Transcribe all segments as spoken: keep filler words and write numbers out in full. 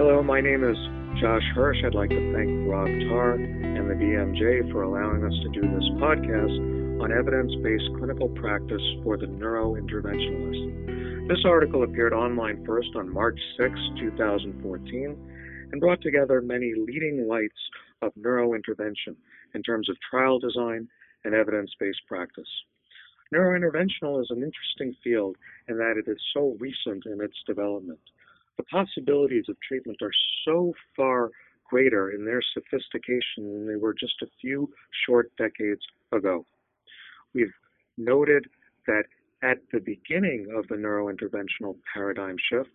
Hello, my name is Josh Hirsch. I'd like to thank Rob Tarr and the B M J for allowing us to do this podcast on evidence-based clinical practice for the neurointerventionalist. This article appeared online first on March sixth, two thousand fourteen, and brought together many leading lights of neurointervention in terms of trial design and evidence-based practice. Neurointerventional is an interesting field in that it is so recent in its development. The possibilities of treatment are so far greater in their sophistication than they were just a few short decades ago. We've noted that at the beginning of the neurointerventional paradigm shift,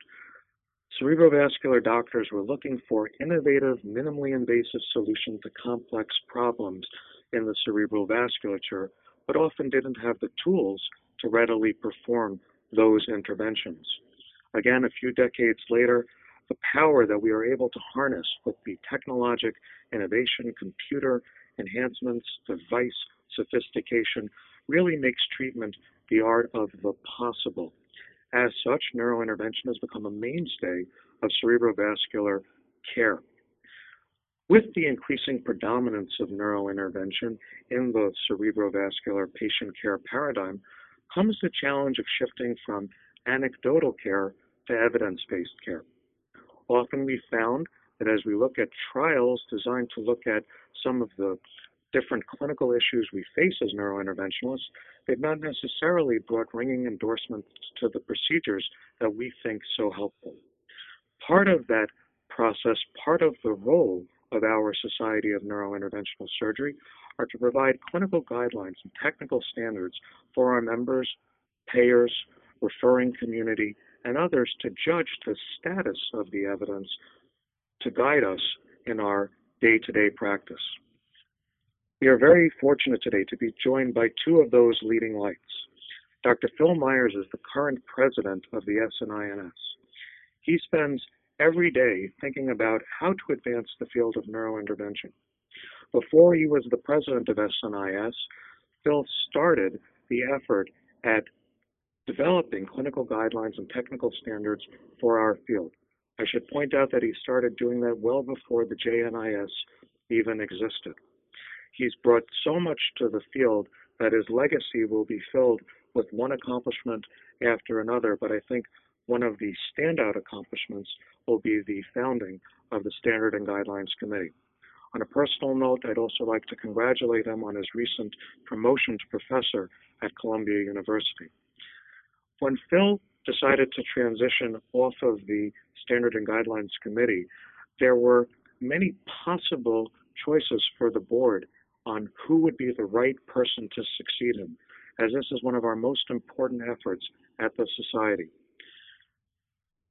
cerebrovascular doctors were looking for innovative, minimally invasive solutions to complex problems in the cerebral vasculature, but often didn't have the tools to readily perform those interventions. Again, a few decades later, the power that we are able to harness with the technologic innovation, computer enhancements, device sophistication really makes treatment the art of the possible. As such, neurointervention has become a mainstay of cerebrovascular care. With the increasing predominance of neurointervention in the cerebrovascular patient care paradigm comes the challenge of shifting from anecdotal care to evidence-based care. Often we found that as we look at trials designed to look at some of the different clinical issues we face as neurointerventionalists, they've not necessarily brought ringing endorsements to the procedures that we think so helpful. Part of that process, part of the role of our Society of Neurointerventional Surgery are to provide clinical guidelines and technical standards for our members, payers, referring community, and others to judge the status of the evidence to guide us in our day-to-day practice. We are very fortunate today to be joined by two of those leading lights. Doctor Phil Myers is the current president of the S N I N S. He spends every day thinking about how to advance the field of neurointervention. Before he was the president of S N I S, Phil started the effort at developing clinical guidelines and technical standards for our field. I should point out that he started doing that well before the J N I S even existed. He's brought so much to the field that his legacy will be filled with one accomplishment after another, but I think one of the standout accomplishments will be the founding of the Standard and Guidelines Committee. On a personal note, I'd also like to congratulate him on his recent promotion to professor at Columbia University. When Phil decided to transition off of the Standard and Guidelines Committee, there were many possible choices for the board on who would be the right person to succeed him, as this is one of our most important efforts at the Society.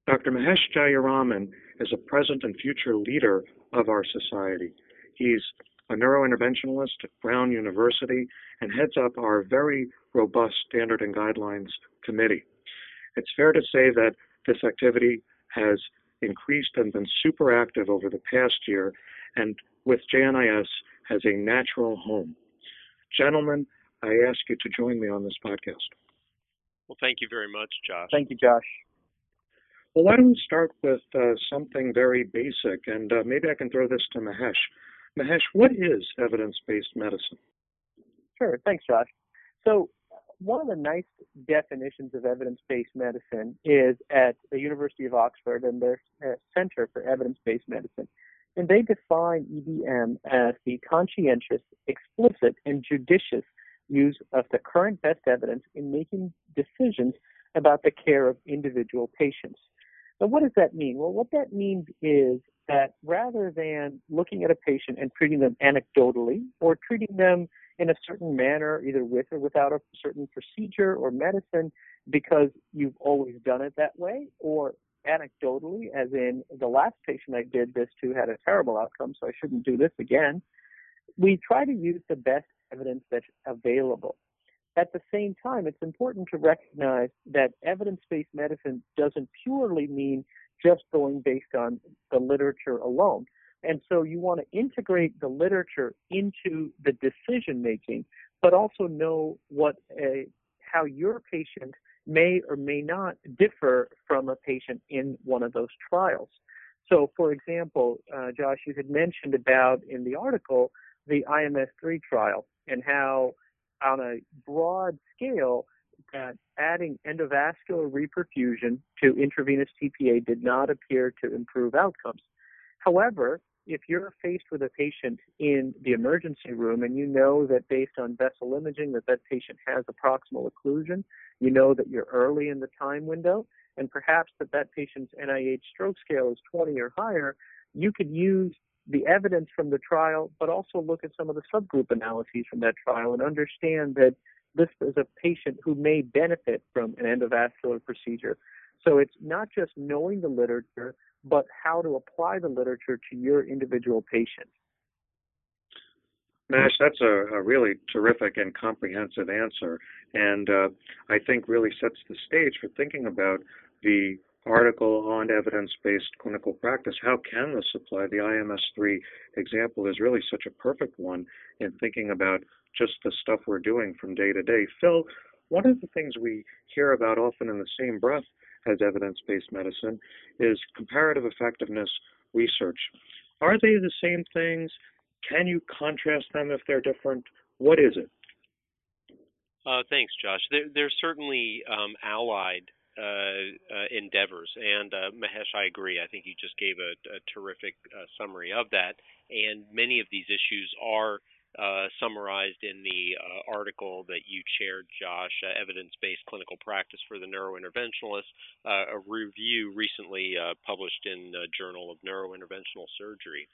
Doctor Mahesh Jayaraman is a present and future leader of our Society. He's a neurointerventionalist at Brown University and heads up our very robust Standard and Guidelines Committee. It's fair to say that this activity has increased and been super active over the past year, and with J N I S has a natural home. Gentlemen, I ask you to join me on this podcast. Well, thank you very much, Josh. Thank you, Josh. Well, why don't we start with uh, something very basic, and uh, maybe I can throw this to Mahesh. Mahesh, what is evidence-based medicine? Sure. Thanks, Josh. So one of the nice definitions of evidence-based medicine is at the University of Oxford and their Center for Evidence-Based Medicine. And they define E B M as the conscientious, explicit, and judicious use of the current best evidence in making decisions about the care of individual patients. Now, what does that mean? Well, what that means is that rather than looking at a patient and treating them anecdotally or treating them in a certain manner, either with or without a certain procedure or medicine, because you've always done it that way, or anecdotally, as in the last patient I did this to had a terrible outcome, so I shouldn't do this again, we try to use the best evidence that's available. At the same time, it's important to recognize that evidence-based medicine doesn't purely mean just going based on the literature alone. And so you want to integrate the literature into the decision-making, but also know what a, how your patient may or may not differ from a patient in one of those trials. So, for example, uh, Josh, you had mentioned about in the article the I M S three trial and how on a broad scale that adding endovascular reperfusion to intravenous T P A did not appear to improve outcomes. However, if you're faced with a patient in the emergency room and you know that based on vessel imaging that that patient has a proximal occlusion, you know that you're early in the time window, and perhaps that that patient's N I H stroke scale is twenty or higher, you could use the evidence from the trial, but also look at some of the subgroup analyses from that trial and understand that this is a patient who may benefit from an endovascular procedure. So it's not just knowing the literature, but how to apply the literature to your individual patient. Mahesh, that's a, a really terrific and comprehensive answer, and uh, I think really sets the stage for thinking about the article on evidence-based clinical practice. How can this apply? The I M S three example is really such a perfect one in thinking about just the stuff we're doing from day to day. Phil, one of the things we hear about often in the same breath as evidence-based medicine is comparative effectiveness research. Are they the same things? Can you contrast them if they're different? What is it? Uh, thanks, Josh. They're, they're certainly um, allied uh, uh, endeavors, and uh, Mahesh, I agree. I think you just gave a, a terrific uh, summary of that, and many of these issues are Uh, summarized in the uh, article that you chaired, Josh, uh, Evidence-Based Clinical Practice for the Neurointerventionalist, uh, a review recently uh, published in the Journal of Neurointerventional Surgery.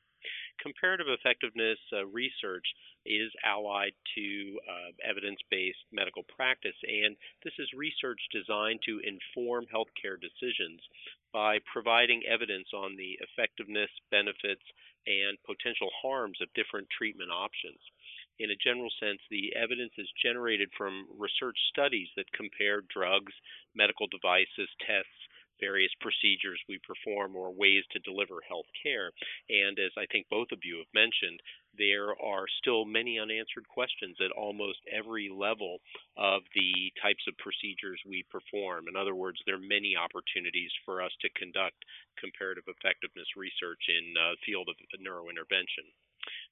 Comparative effectiveness uh, research is allied to uh, evidence-based medical practice, and this is research designed to inform healthcare decisions by providing evidence on the effectiveness, benefits, and potential harms of different treatment options. In a general sense, the evidence is generated from research studies that compare drugs, medical devices, tests, various procedures we perform, or ways to deliver health care. And as I think both of you have mentioned, there are still many unanswered questions at almost every level of the types of procedures we perform. In other words, there are many opportunities for us to conduct comparative effectiveness research in the field of neurointervention.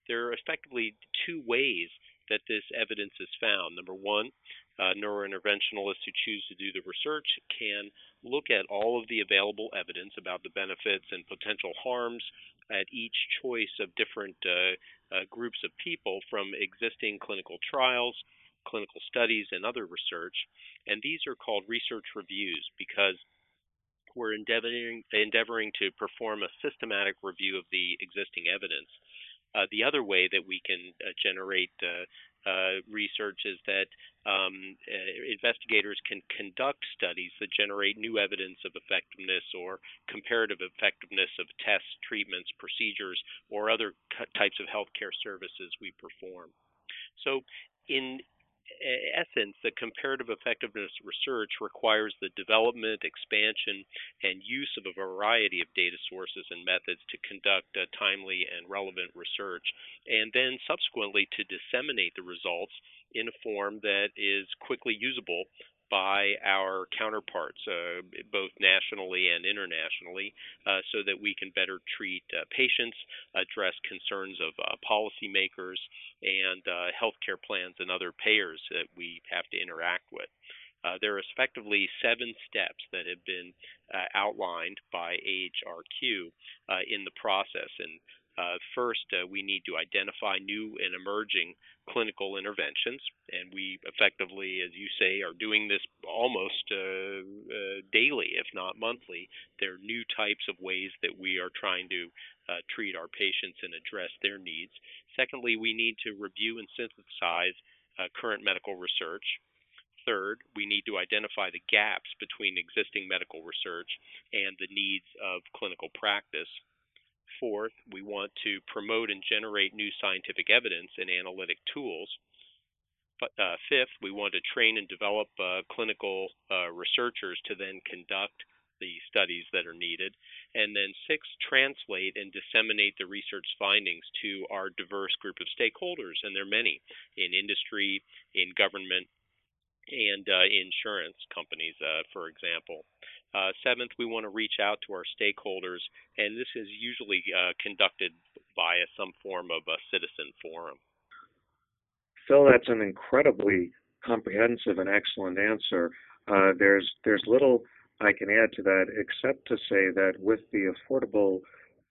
There are effectively two ways that this evidence is found. Number one, uh, neurointerventionalists who choose to do the research can look at all of the available evidence about the benefits and potential harms at each choice of different uh, uh, groups of people from existing clinical trials, clinical studies, and other research. And these are called research reviews because we're endeavoring, endeavoring to perform a systematic review of the existing evidence. Uh, the other way that we can uh, generate uh, uh, research is that um, uh, investigators can conduct studies that generate new evidence of effectiveness or comparative effectiveness of tests, treatments, procedures, or other types of healthcare services we perform. So in essence, the comparative effectiveness research requires the development, expansion, and use of a variety of data sources and methods to conduct uh, timely and relevant research, and then subsequently to disseminate the results in a form that is quickly usable by our counterparts, uh, both nationally and internationally, uh, so that we can better treat uh, patients, address concerns of uh, policymakers and uh, healthcare plans and other payers that we have to interact with. Uh, there are effectively seven steps that have been uh, outlined by A H R Q uh, in the process. And Uh, first, uh, we need to identify new and emerging clinical interventions, and we effectively, as you say, are doing this almost uh, uh, daily, if not monthly. There are new types of ways that we are trying to uh, treat our patients and address their needs. Secondly, we need to review and synthesize uh, current medical research. Third, we need to identify the gaps between existing medical research and the needs of clinical practice. Fourth, we want to promote and generate new scientific evidence and analytic tools. Uh, fifth, we want to train and develop uh, clinical uh, researchers to then conduct the studies that are needed. And then sixth, translate and disseminate the research findings to our diverse group of stakeholders, and there are many, in industry, in government, and uh, insurance companies, uh, for example. Uh, seventh, we want to reach out to our stakeholders, and this is usually uh, conducted via some form of a citizen forum. Phil, that's an incredibly comprehensive and excellent answer. Uh, there's there's little I can add to that except to say that with the Affordable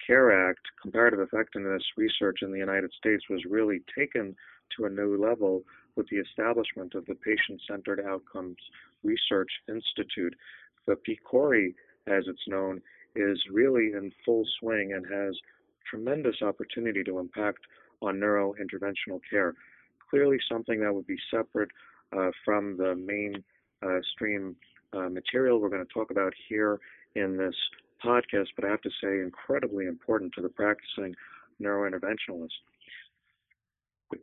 Care Act, comparative effectiveness research in the United States was really taken to a new level with the establishment of the Patient-Centered Outcomes Research Institute. The P C O R I, as it's known, is really in full swing and has tremendous opportunity to impact on neurointerventional care. Clearly something that would be separate uh, from the mainstream uh, uh, material we're going to talk about here in this podcast, but I have to say incredibly important to the practicing neurointerventionalist.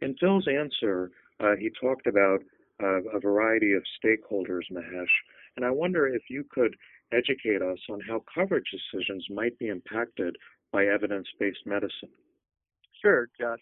In Phil's answer, uh, he talked about uh, a variety of stakeholders, Mahesh, and I wonder if you could educate us on how coverage decisions might be impacted by evidence-based medicine. Sure, Josh.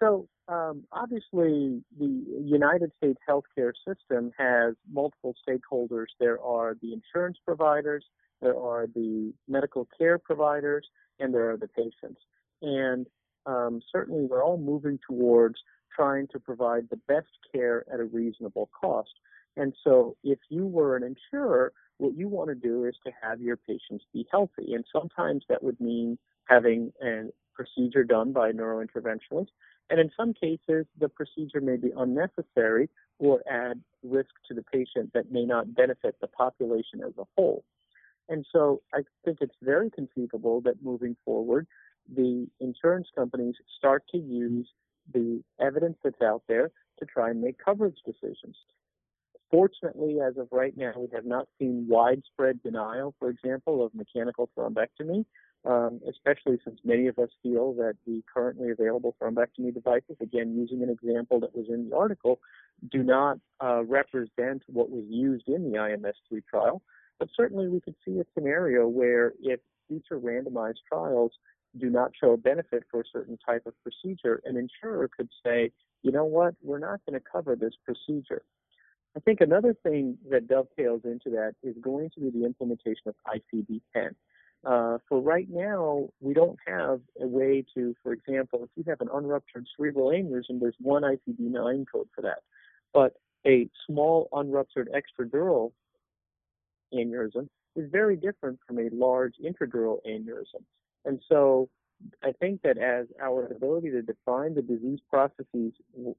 So um, obviously the United States healthcare system has multiple stakeholders. There are the insurance providers, there are the medical care providers, and there are the patients. And um, certainly we're all moving towards trying to provide the best care at a reasonable cost. And so if you were an insurer, what you want to do is to have your patients be healthy. And sometimes that would mean having a procedure done by a neurointerventionalist. And in some cases, the procedure may be unnecessary or add risk to the patient that may not benefit the population as a whole. And so I think it's very conceivable that moving forward, the insurance companies start to use the evidence that's out there to try and make coverage decisions. Fortunately, as of right now, we have not seen widespread denial, for example, of mechanical thrombectomy, um, especially since many of us feel that the currently available thrombectomy devices, again, using an example that was in the article, do not uh, represent what was used in the I M S three trial. But certainly we could see a scenario where if future randomized trials do not show a benefit for a certain type of procedure, an insurer could say, you know what, we're not going to cover this procedure. I think another thing that dovetails into that is going to be the implementation of I C D ten. Uh, for right now, we don't have a way to, for example, if you have an unruptured cerebral aneurysm, there's one I C D nine code for that. But a small unruptured extradural aneurysm is very different from a large intradural aneurysm. And so I think that as our ability to define the disease processes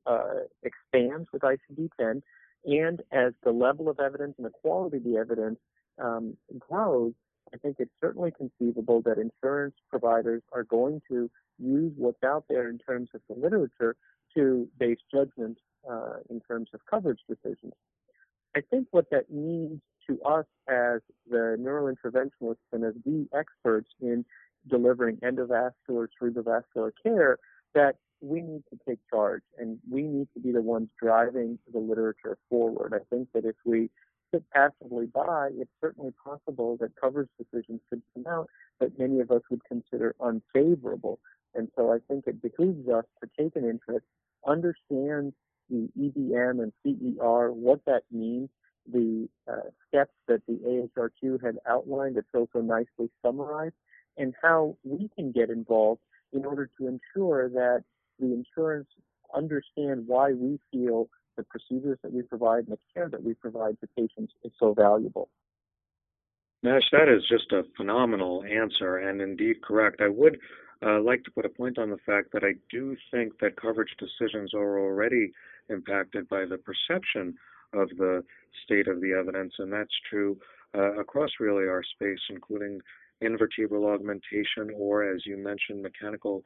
uh, expands with I C D ten, and as the level of evidence and the quality of the evidence um, grows, I think it's certainly conceivable that insurance providers are going to use what's out there in terms of the literature to base judgment uh, in terms of coverage decisions. I think what that means to us as the neurointerventionists and as the experts in delivering endovascular, cerebrovascular care, that we need to take charge, and we need to be the ones driving the literature forward. I think that if we sit passively by, it's certainly possible that coverage decisions could come out that many of us would consider unfavorable. And so I think it behooves us to take an interest, understand the E B M and C E R, what that means, the uh, steps that the A H R Q had outlined, it's also nicely summarized, and how we can get involved in order to ensure that the insurance understand why we feel the procedures that we provide and the care that we provide to patients is so valuable. Mahesh, that is just a phenomenal answer and indeed correct. I would uh, like to put a point on the fact that I do think that coverage decisions are already impacted by the perception of the state of the evidence, and that's true uh, across really our space, including invertebral augmentation or, as you mentioned, mechanical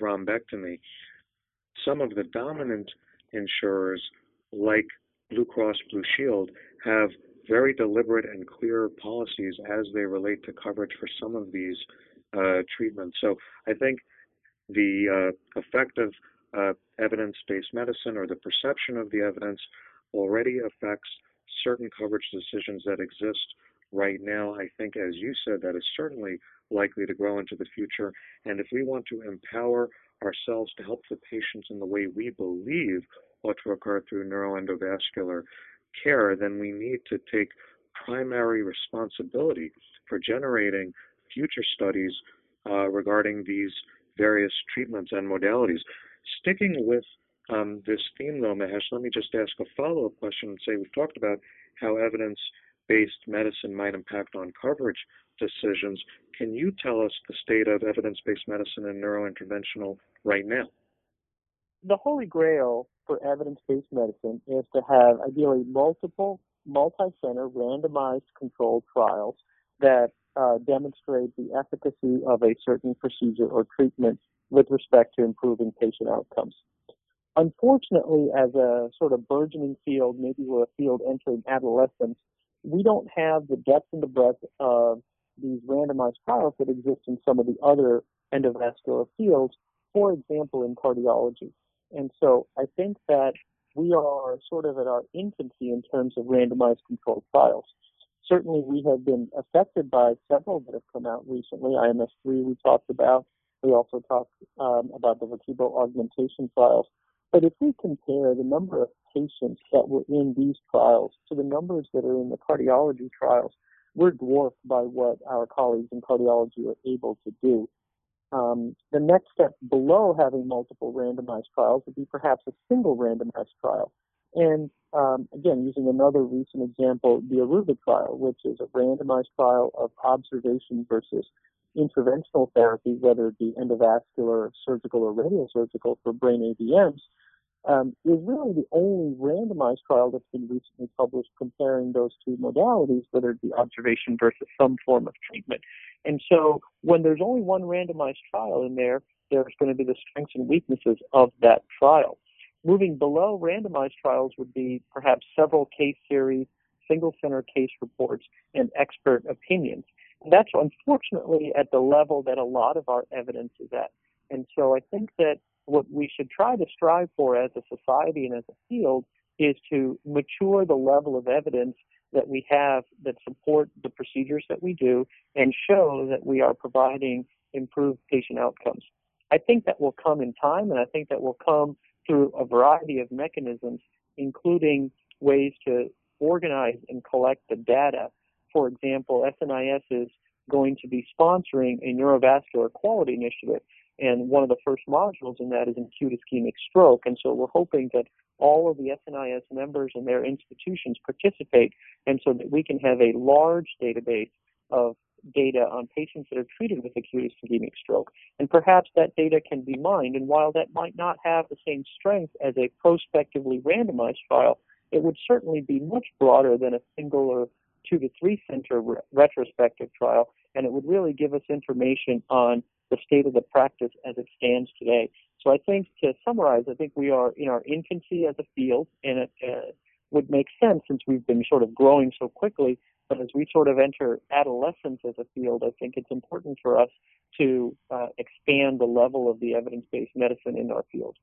thrombectomy. Some of the dominant insurers, like Blue Cross Blue Shield, have very deliberate and clear policies as they relate to coverage for some of these uh, treatments. So I think the uh, effect of uh, evidence-based medicine or the perception of the evidence already affects certain coverage decisions that exist right now. I think, as you said, that is certainly likely to grow into the future. And if we want to empower ourselves to help the patients in the way we believe ought to occur through neuroendovascular care, then we need to take primary responsibility for generating future studies uh, regarding these various treatments and modalities. Sticking with um, this theme, though, Mahesh, let me just ask a follow-up question and say we've talked about how evidence-based medicine might impact on coverage decisions. Can you tell us the state of evidence-based medicine and neurointerventional right now? The holy grail for evidence-based medicine is to have ideally multiple, multi-center, randomized controlled trials that uh, demonstrate the efficacy of a certain procedure or treatment with respect to improving patient outcomes. Unfortunately, as a sort of burgeoning field, maybe we're a field entering adolescence, we don't have the depth and the breadth of these randomized trials that exist in some of the other endovascular fields, for example, in cardiology. And so I think that we are sort of at our infancy in terms of randomized controlled trials. Certainly, we have been affected by several that have come out recently. I M S three we talked about. We also talked um, about the vertebral augmentation trials. But if we compare the number of patients that were in these trials to the numbers that are in the cardiology trials, we're dwarfed by what our colleagues in cardiology are able to do. Um, the next step below having multiple randomized trials would be perhaps a single randomized trial. And um, again, using another recent example, the Aruba trial, which is a randomized trial of observation versus interventional therapy, whether it be endovascular, surgical, or radiosurgical for brain A B Ms, um, is really the only randomized trial that's been recently published comparing those two modalities, whether it be observation versus some form of treatment. And so when there's only one randomized trial in there, there's going to be the strengths and weaknesses of that trial. Moving below randomized trials would be perhaps several case series, single-center case reports, and expert opinions. And that's unfortunately at the level that a lot of our evidence is at. And so I think that what we should try to strive for as a society and as a field is to mature the level of evidence that we have that support the procedures that we do and show that we are providing improved patient outcomes. I think that will come in time, and I think that will come through a variety of mechanisms, including ways to organize and collect the data. For example, S N I S is going to be sponsoring a neurovascular quality initiative, and one of the first modules in that is in acute ischemic stroke. And so we're hoping that all of the S N I S members and their institutions participate, and so that we can have a large database of data on patients that are treated with acute ischemic stroke. And perhaps that data can be mined, and while that might not have the same strength as a prospectively randomized trial, it would certainly be much broader than a single or two to three center re- retrospective trial, and it would really give us information on the state of the practice as it stands today. So I think, to summarize, I think we are in our infancy as a field, and it uh, would make sense since we've been sort of growing so quickly. But as we sort of enter adolescence as a field, I think it's important for us to uh, expand the level of the evidence-based medicine in our field.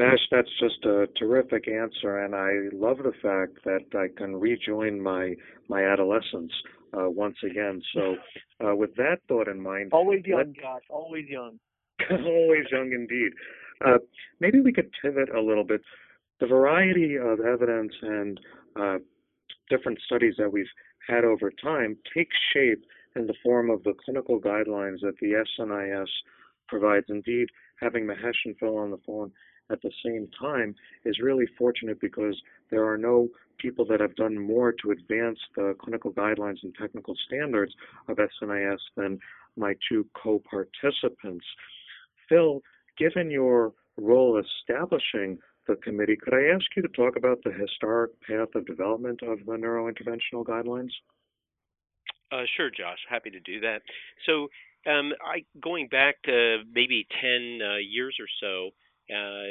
Mahesh, that's just a terrific answer, and I love the fact that I can rejoin my my adolescence uh, once again. So uh, with that thought in mind... Always young, let, Josh, always young. Always young indeed. Uh, maybe we could pivot a little bit. The variety of evidence and uh, different studies that we've had over time take shape in the form of the clinical guidelines that the S N I S provides. Indeed, having Mahesh and Phil on the phone at the same time is really fortunate because there are no people that have done more to advance the clinical guidelines and technical standards of S N I S than my two co-participants. Phil, given your role establishing the committee, could I ask you to talk about the historic path of development of the neurointerventional guidelines? Uh, sure, Josh. Happy to do that. So um, I, going back to maybe ten uh, years or so, Uh,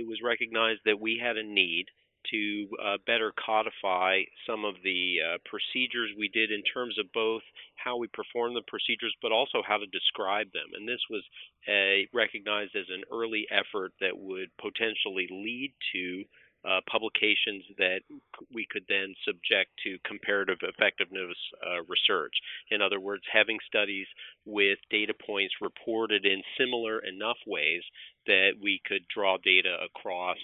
it was recognized that we had a need to uh, better codify some of the uh, procedures we did in terms of both how we perform the procedures, but also how to describe them. And this was uh, recognized as an early effort that would potentially lead to uh, publications that we could then subject to comparative effectiveness uh, research. In other words, having studies with data points reported in similar enough ways that we could draw data across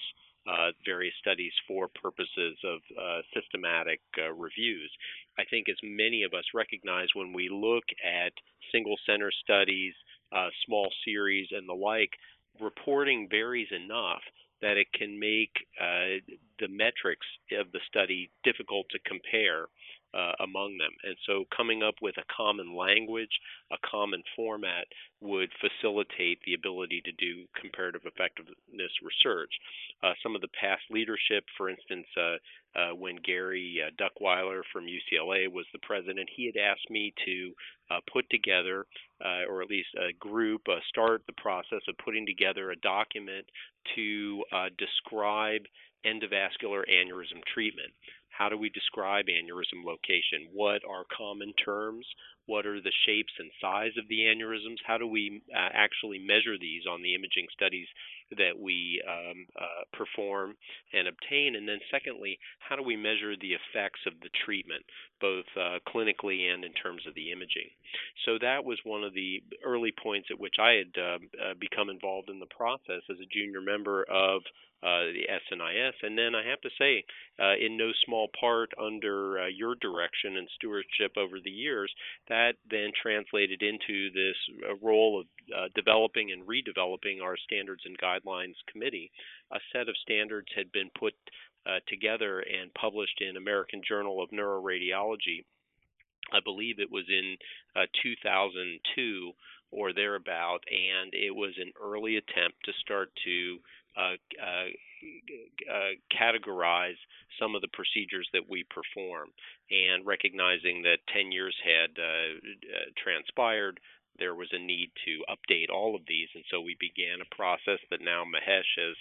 uh, various studies for purposes of uh, systematic uh, reviews. I think as many of us recognize, when we look at single center studies, uh, small series and the like, reporting varies enough that it can make uh, the metrics of the study difficult to compare uh, among them. And so coming up with a common language, a common format would facilitate the ability to do comparative effectiveness research. Uh, some of the past leadership, for instance, uh, uh, when Gary uh, Duckweiler from U C L A was the president, he had asked me to uh, put together Uh, or at least a group, uh, start the process of putting together a document to uh, describe endovascular aneurysm treatment. How do we describe aneurysm location? What are common terms? What are the shapes and size of the aneurysms? How do we uh, actually measure these on the imaging studies that we um, uh, perform and obtain? And then secondly, how do we measure the effects of the treatment, both uh, clinically and in terms of the imaging? So that was one of the early points at which I had uh, uh, become involved in the process as a junior member of Uh, the S N I S, and then I have to say, uh, in no small part under uh, your direction and stewardship over the years, that then translated into this uh, role of uh, developing and redeveloping our Standards and Guidelines Committee. A set of standards had been put uh, together and published in American Journal of Neuroradiology. I believe it was in uh, two thousand two or thereabout, and it was an early attempt to start to Uh, uh, uh, categorize some of the procedures that we perform. And recognizing that ten years had uh, uh, transpired, there was a need to update all of these. And so we began a process that now Mahesh has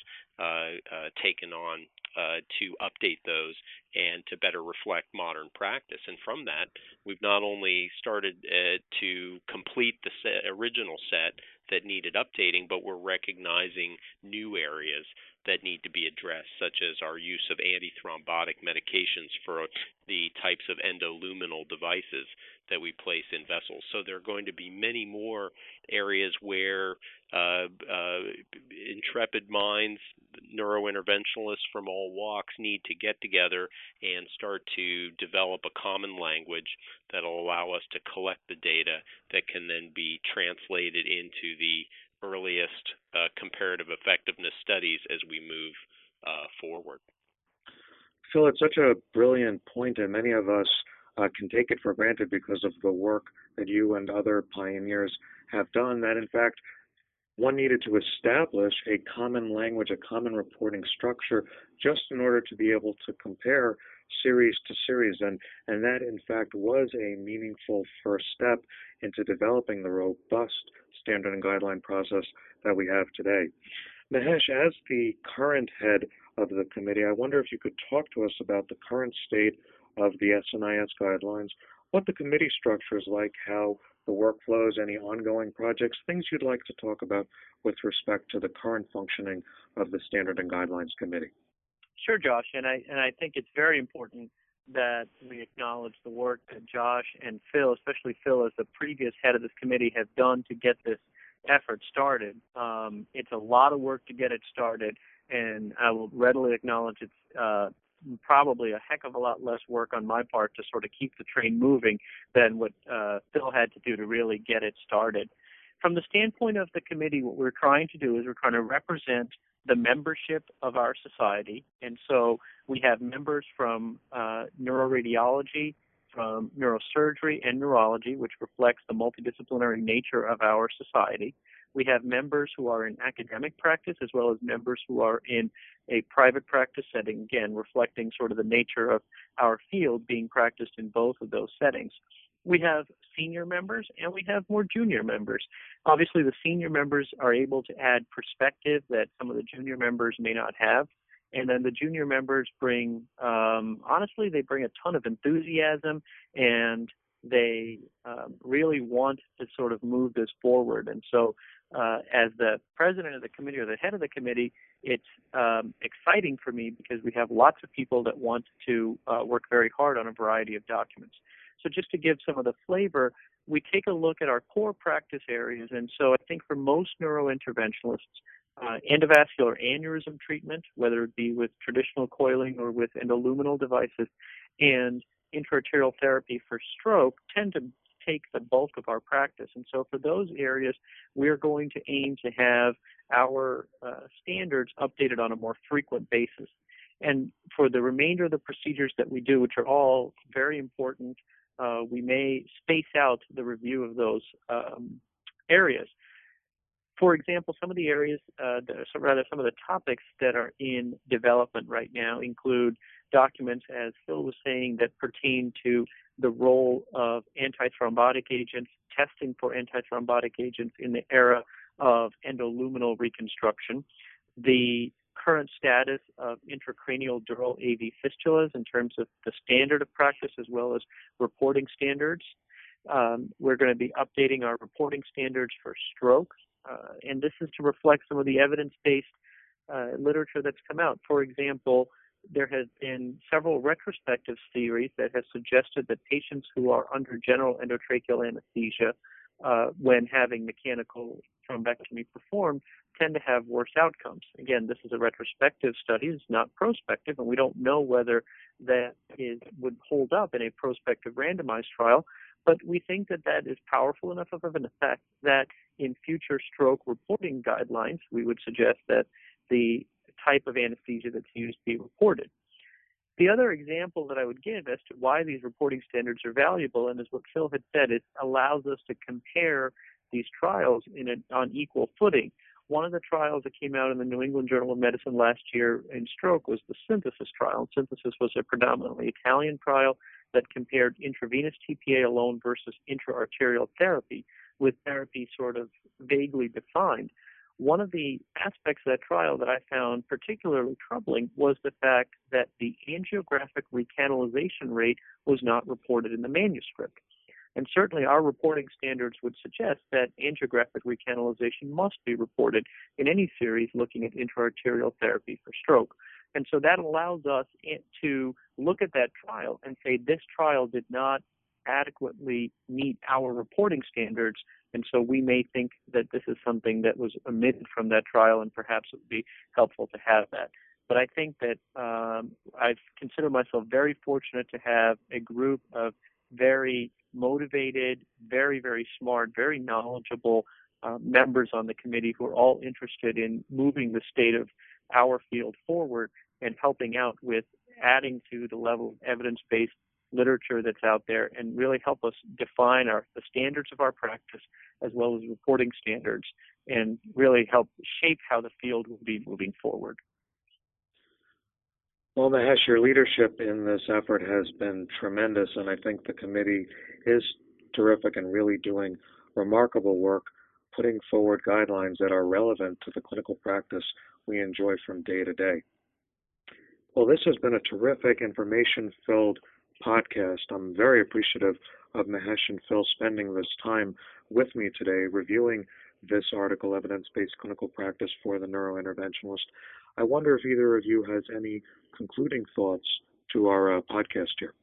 uh, uh, taken on uh, to update those and to better reflect modern practice. And from that, we've not only started uh, to complete the set, original set, that needed updating, but we're recognizing new areas that need to be addressed, such as our use of antithrombotic medications for the types of endoluminal devices that we place in vessels. So there are going to be many more areas where uh, uh, intrepid minds, neurointerventionalists from all walks need to get together and start to develop a common language that will allow us to collect the data that can then be translated into the earliest uh, comparative effectiveness studies as we move uh, forward. Phil, it's such a brilliant point, and many of us uh, can take it for granted because of the work that you and other pioneers have done, that in fact one needed to establish a common language, a common reporting structure, just in order to be able to compare series to series. And, and that, in fact, was a meaningful first step into developing the robust standard and guideline process that we have today. Mahesh, as the current head of the committee, I wonder if you could talk to us about the current state of the S N I S guidelines, what the committee structure is like, how the workflows, any ongoing projects, things you'd like to talk about with respect to the current functioning of the Standard and Guidelines Committee. Sure, Josh, and I and I think it's very important that we acknowledge the work that Josh and Phil, especially Phil as the previous head of this committee, have done to get this effort started. Um, it's a lot of work to get it started, and I will readily acknowledge it's uh, probably a heck of a lot less work on my part to sort of keep the train moving than what uh, Phil had to do to really get it started. From the standpoint of the committee, what we're trying to do is we're trying to represent the membership of our society. And so we have members from uh, neuroradiology, from neurosurgery and neurology, which reflects the multidisciplinary nature of our society. We have members who are in academic practice as well as members who are in a private practice setting, again, reflecting sort of the nature of our field being practiced in both of those settings. We have senior members and we have more junior members. Obviously, the senior members are able to add perspective that some of the junior members may not have. And then the junior members bring, um, honestly, they bring a ton of enthusiasm, and they um, really want to sort of move this forward. And so uh, as the president of the committee or the head of the committee, it's um, exciting for me because we have lots of people that want to uh, work very hard on a variety of documents. So just to give some of the flavor, we take a look at our core practice areas. And so I think for most neurointerventionalists, Uh, endovascular aneurysm treatment, whether it be with traditional coiling or with endoluminal devices, and intraarterial therapy for stroke tend to take the bulk of our practice. And so for those areas, we're going to aim to have our uh, standards updated on a more frequent basis. And for the remainder of the procedures that we do, which are all very important, uh, we may space out the review of those um, areas. For example, some of the areas, uh, so rather some of the topics that are in development right now include documents, as Phil was saying, that pertain to the role of antithrombotic agents, testing for antithrombotic agents in the era of endoluminal reconstruction, the current status of intracranial dural A V fistulas in terms of the standard of practice as well as reporting standards. Um, we're going to be updating our reporting standards for stroke. Uh, and this is to reflect some of the evidence-based uh, literature that's come out. For example, there has been several retrospective theories that have suggested that patients who are under general endotracheal anesthesia uh, when having mechanical thrombectomy performed tend to have worse outcomes. Again, this is a retrospective study. It's not prospective, and we don't know whether that is, would hold up in a prospective randomized trial. But we think that that is powerful enough of an effect that in future stroke reporting guidelines, we would suggest that the type of anesthesia that's used be reported. The other example that I would give as to why these reporting standards are valuable, and as what Phil had said, it allows us to compare these trials in a, on equal footing. One of the trials that came out in the New England Journal of Medicine last year in stroke was the Synthesis trial. Synthesis was a predominantly Italian trial that compared intravenous T P A alone versus intraarterial therapy, with therapy sort of vaguely defined. One of the aspects of that trial that I found particularly troubling was the fact that the angiographic recanalization rate was not reported in the manuscript. And certainly our reporting standards would suggest that angiographic recanalization must be reported in any series looking at intraarterial therapy for stroke. And so that allows us to look at that trial and say this trial did not adequately meet our reporting standards, and so we may think that this is something that was omitted from that trial, and perhaps it would be helpful to have that. But I think that um, I consider myself very fortunate to have a group of very motivated, very, very smart, very knowledgeable uh, members on the committee who are all interested in moving the state of our field forward and helping out with adding to the level of evidence-based literature that's out there and really help us define our, the standards of our practice as well as reporting standards and really help shape how the field will be moving forward. Well, Mahesh, your leadership in this effort has been tremendous, and I think the committee is terrific and really doing remarkable work, putting forward guidelines that are relevant to the clinical practice we enjoy from day to day. Well, this has been a terrific information-filled podcast. I'm very appreciative of Mahesh and Phil spending this time with me today reviewing this article, Evidence-Based Clinical Practice for the Neurointerventionalist. I wonder if either of you has any concluding thoughts to our uh, podcast here.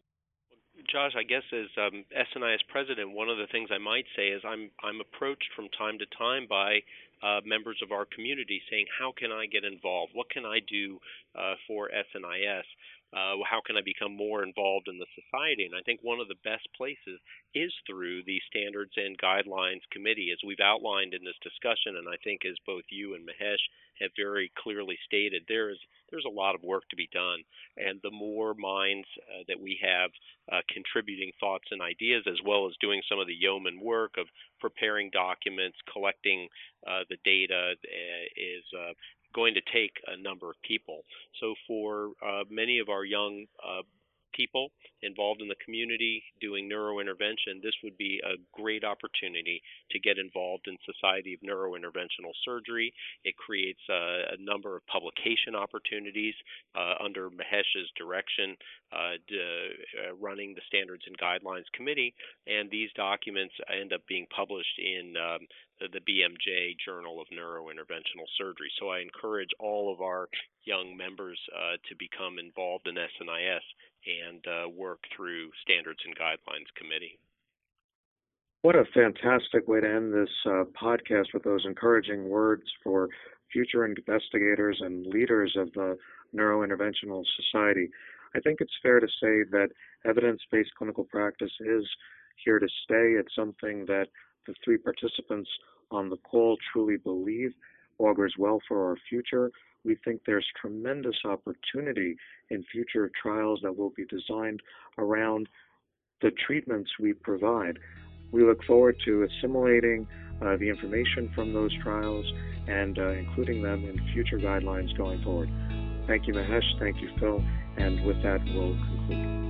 Josh, I guess as um, S N I S president, one of the things I might say is I'm I'm approached from time to time by uh, members of our community saying, how can I get involved? What can I do uh, for S N I S? Uh, how can I become more involved in the society? And I think one of the best places is through the Standards and Guidelines Committee, as we've outlined in this discussion, and I think as both you and Mahesh have very clearly stated, there is there's a lot of work to be done. And the more minds uh, that we have uh, contributing thoughts and ideas, as well as doing some of the yeoman work of preparing documents, collecting uh, the data, uh, is uh, going to take a number of people. So for uh, many of our young uh, people involved in the community doing neurointervention, this would be a great opportunity to get involved in Society of Neurointerventional Surgery. It creates a, a number of publication opportunities uh, under Mahesh's direction, uh, d- uh, running the Standards and Guidelines Committee, and these documents end up being published in um, the B M J Journal of Neurointerventional Surgery. So I encourage all of our young members uh, to become involved in S N I S and uh, work through Standards and Guidelines Committee. What a fantastic way to end this uh, podcast with those encouraging words for future investigators and leaders of the Neurointerventional Society, I think it's fair to say that evidence-based clinical practice is here to stay. It's something that the three participants on the call truly believe augurs well for our future. We think there's tremendous opportunity in future trials that will be designed around the treatments we provide. We look forward to assimilating uh, the information from those trials and uh, including them in future guidelines going forward. Thank you, Mahesh. Thank you, Phil. And with that, we'll conclude.